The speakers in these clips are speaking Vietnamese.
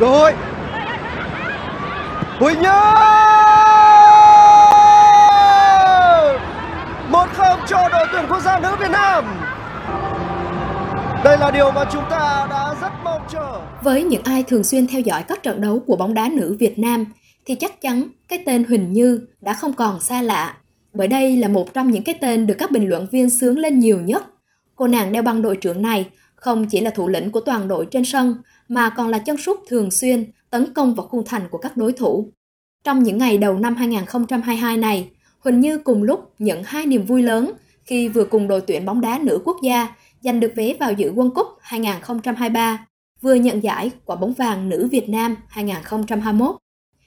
Cơ hội Huỳnh Như 1-0 cho đội tuyển quốc gia nữ Việt Nam. Đây là điều mà chúng ta đã rất mong chờ. Với những ai thường xuyên theo dõi các trận đấu của bóng đá nữ Việt Nam thì chắc chắn cái tên Huỳnh Như đã không còn xa lạ. Bởi đây là một trong những cái tên được các bình luận viên xướng lên nhiều nhất. Cô nàng đeo băng đội trưởng này không chỉ là thủ lĩnh của toàn đội trên sân mà còn là chân sút thường xuyên tấn công vào khung thành của các đối thủ. Trong những ngày đầu năm 2022 này, Huỳnh Như cùng lúc nhận hai niềm vui lớn khi vừa cùng đội tuyển bóng đá nữ quốc gia giành được vé vào dự World Cup 2023, vừa nhận giải quả bóng vàng nữ Việt Nam 2021.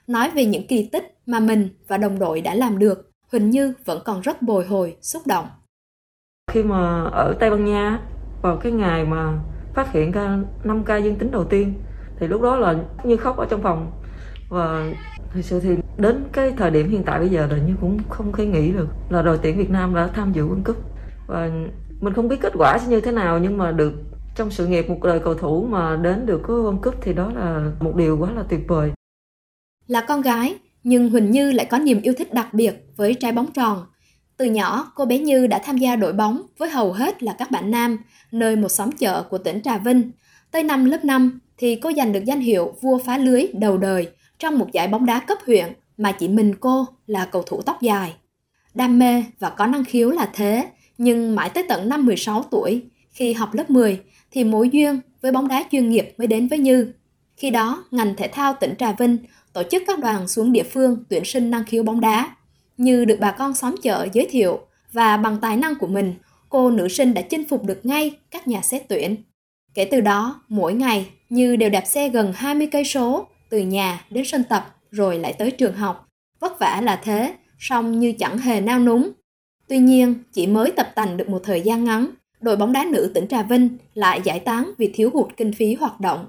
Nói về những kỳ tích mà mình và đồng đội đã làm được, Huỳnh Như vẫn còn rất bồi hồi, xúc động. Khi mà ở Tây Ban Nha, vào cái ngày mà phát hiện 5 ca dương tính đầu tiên, thì lúc đó là Như khóc ở trong phòng. Và thực sự thì đến cái thời điểm hiện tại bây giờ là Như cũng không thể nghĩ được là đội tuyển Việt Nam đã tham dự World Cup. Và mình không biết kết quả sẽ như thế nào, nhưng mà được trong sự nghiệp một đời cầu thủ mà đến được cái World Cup thì đó là một điều quá là tuyệt vời. Là con gái, nhưng Huỳnh Như lại có niềm yêu thích đặc biệt với trái bóng tròn. Từ nhỏ, cô bé Như đã tham gia đội bóng với hầu hết là các bạn nam, nơi một xóm chợ của tỉnh Trà Vinh. Tới năm lớp 5 thì cô giành được danh hiệu vua phá lưới đầu đời trong một giải bóng đá cấp huyện mà chỉ mình cô là cầu thủ tóc dài. Đam mê và có năng khiếu là thế, nhưng mãi tới tận năm 16 tuổi, khi học lớp 10 thì mối duyên với bóng đá chuyên nghiệp mới đến với Như. Khi đó, ngành thể thao tỉnh Trà Vinh tổ chức các đoàn xuống địa phương tuyển sinh năng khiếu bóng đá. Như được bà con xóm chợ giới thiệu và bằng tài năng của mình, cô nữ sinh đã chinh phục được ngay các nhà xét tuyển. Kể từ đó, mỗi ngày Như đều đạp xe gần 20 cây số từ nhà đến sân tập rồi lại tới trường học. Vất vả là thế, song Như chẳng hề nao núng. Tuy nhiên, chỉ mới tập tành được một thời gian ngắn, đội bóng đá nữ tỉnh Trà Vinh lại giải tán vì thiếu hụt kinh phí hoạt động.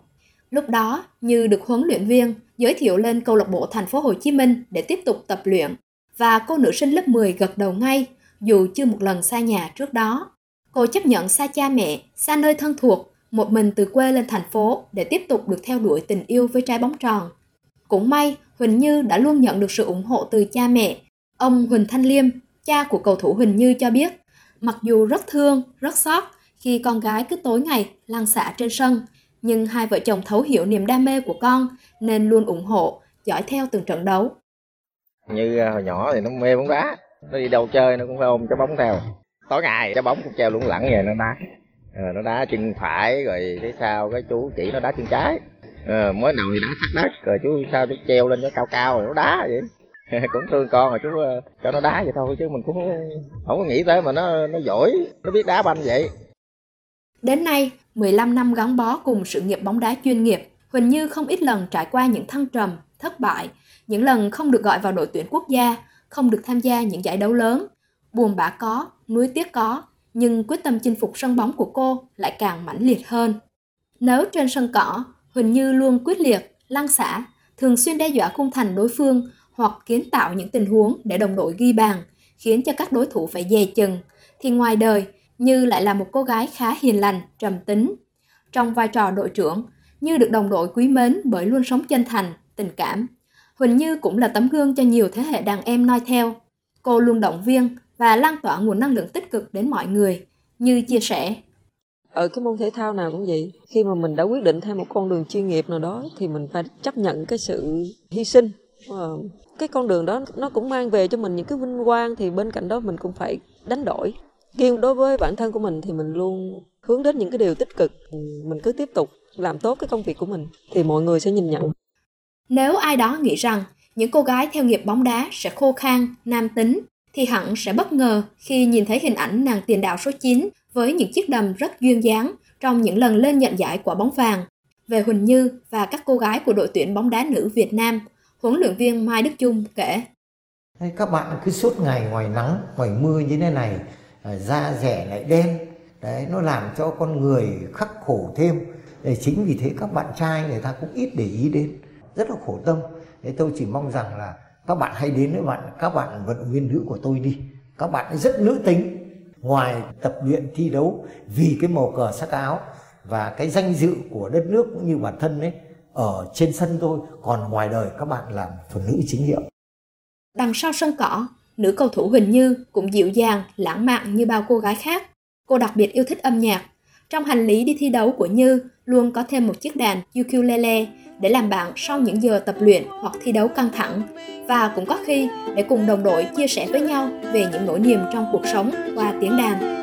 Lúc đó, Như được huấn luyện viên giới thiệu lên câu lạc bộ Thành phố Hồ Chí Minh để tiếp tục tập luyện. Và cô nữ sinh lớp 10 gật đầu ngay, dù chưa một lần xa nhà trước đó. Cô chấp nhận xa cha mẹ, xa nơi thân thuộc, một mình từ quê lên thành phố để tiếp tục được theo đuổi tình yêu với trái bóng tròn. Cũng may, Huỳnh Như đã luôn nhận được sự ủng hộ từ cha mẹ. Ông Huỳnh Thanh Liêm, cha của cầu thủ Huỳnh Như cho biết, mặc dù rất thương, rất xót khi con gái cứ tối ngày lăn xả trên sân, nhưng hai vợ chồng thấu hiểu niềm đam mê của con nên luôn ủng hộ, dõi theo từng trận đấu. Như hồi nhỏ thì nó mê bóng đá, nó đi đâu chơi nó cũng phải ôm trái bóng theo. Tối ngày trái bóng cũng treo lủng lẳng về nó đá. Nó đá chân phải rồi phía sau cái chú chỉ nó đá chân trái. Mới đầu thì đá sát đất rồi chú sao chú treo lên nó cao cao rồi nó đá vậy. Cũng thương con rồi chú cho nó đá vậy thôi chứ mình cũng không có nghĩ tới mà nó giỏi, nó biết đá banh vậy. Đến nay, 15 năm gắn bó cùng sự nghiệp bóng đá chuyên nghiệp, Huỳnh Như không ít lần trải qua những thăng trầm, thất bại, những lần không được gọi vào đội tuyển quốc gia, không được tham gia những giải đấu lớn. Buồn bã có, nuối tiếc có, nhưng quyết tâm chinh phục sân bóng của cô lại càng mãnh liệt hơn. Nếu trên sân cỏ, Huỳnh Như luôn quyết liệt, lăn xả, thường xuyên đe dọa khung thành đối phương hoặc kiến tạo những tình huống để đồng đội ghi bàn, khiến cho các đối thủ phải dè chừng, thì ngoài đời, Như lại là một cô gái khá hiền lành, trầm tính. Trong vai trò đội trưởng, Như được đồng đội quý mến bởi luôn sống chân thành, tình cảm. Huỳnh Như cũng là tấm gương cho nhiều thế hệ đàn em noi theo. Cô luôn động viên và lan tỏa nguồn năng lượng tích cực đến mọi người. Như chia sẻ, ở cái môn thể thao nào cũng vậy. Khi mà mình đã quyết định theo một con đường chuyên nghiệp nào đó thì mình phải chấp nhận cái sự hy sinh. Cái con đường đó nó cũng mang về cho mình những cái vinh quang, thì bên cạnh đó mình cũng phải đánh đổi. Riêng đối với bản thân của mình thì mình luôn hướng đến những cái điều tích cực. Mình cứ tiếp tục làm tốt cái công việc của mình thì mọi người sẽ nhìn nhận. Nếu ai đó nghĩ rằng những cô gái theo nghiệp bóng đá sẽ khô khan, nam tính, thì hẳn sẽ bất ngờ khi nhìn thấy hình ảnh nàng tiền đạo số 9 với những chiếc đầm rất duyên dáng trong những lần lên nhận giải quả bóng vàng. Về Huỳnh Như và các cô gái của đội tuyển bóng đá nữ Việt Nam, huấn luyện viên Mai Đức Chung kể. Các bạn cứ suốt ngày ngoài nắng, ngoài mưa như thế này, da rẻ lại đen, đấy, nó làm cho con người khắc khổ thêm. Chính vì thế các bạn trai người ta cũng ít để ý đến, rất là khổ tâm. Thế tôi chỉ mong rằng là các bạn hãy đến với các bạn vận viên nữ của tôi đi. Các bạn rất nữ tính. Ngoài tập luyện thi đấu vì cái màu cờ sắc áo và cái danh dự của đất nước cũng như bản thân ấy, ở trên sân thôi, còn ngoài đời các bạn làm thuật ngữ chính hiệu. Đằng sau sân cỏ, nữ cầu thủ Huỳnh Như cũng dịu dàng, lãng mạn như bao cô gái khác. Cô đặc biệt yêu thích âm nhạc. Trong hành lý đi thi đấu của Như luôn có thêm một chiếc đàn ukulele để làm bạn sau những giờ tập luyện hoặc thi đấu căng thẳng, và cũng có khi để cùng đồng đội chia sẻ với nhau về những nỗi niềm trong cuộc sống qua tiếng đàn.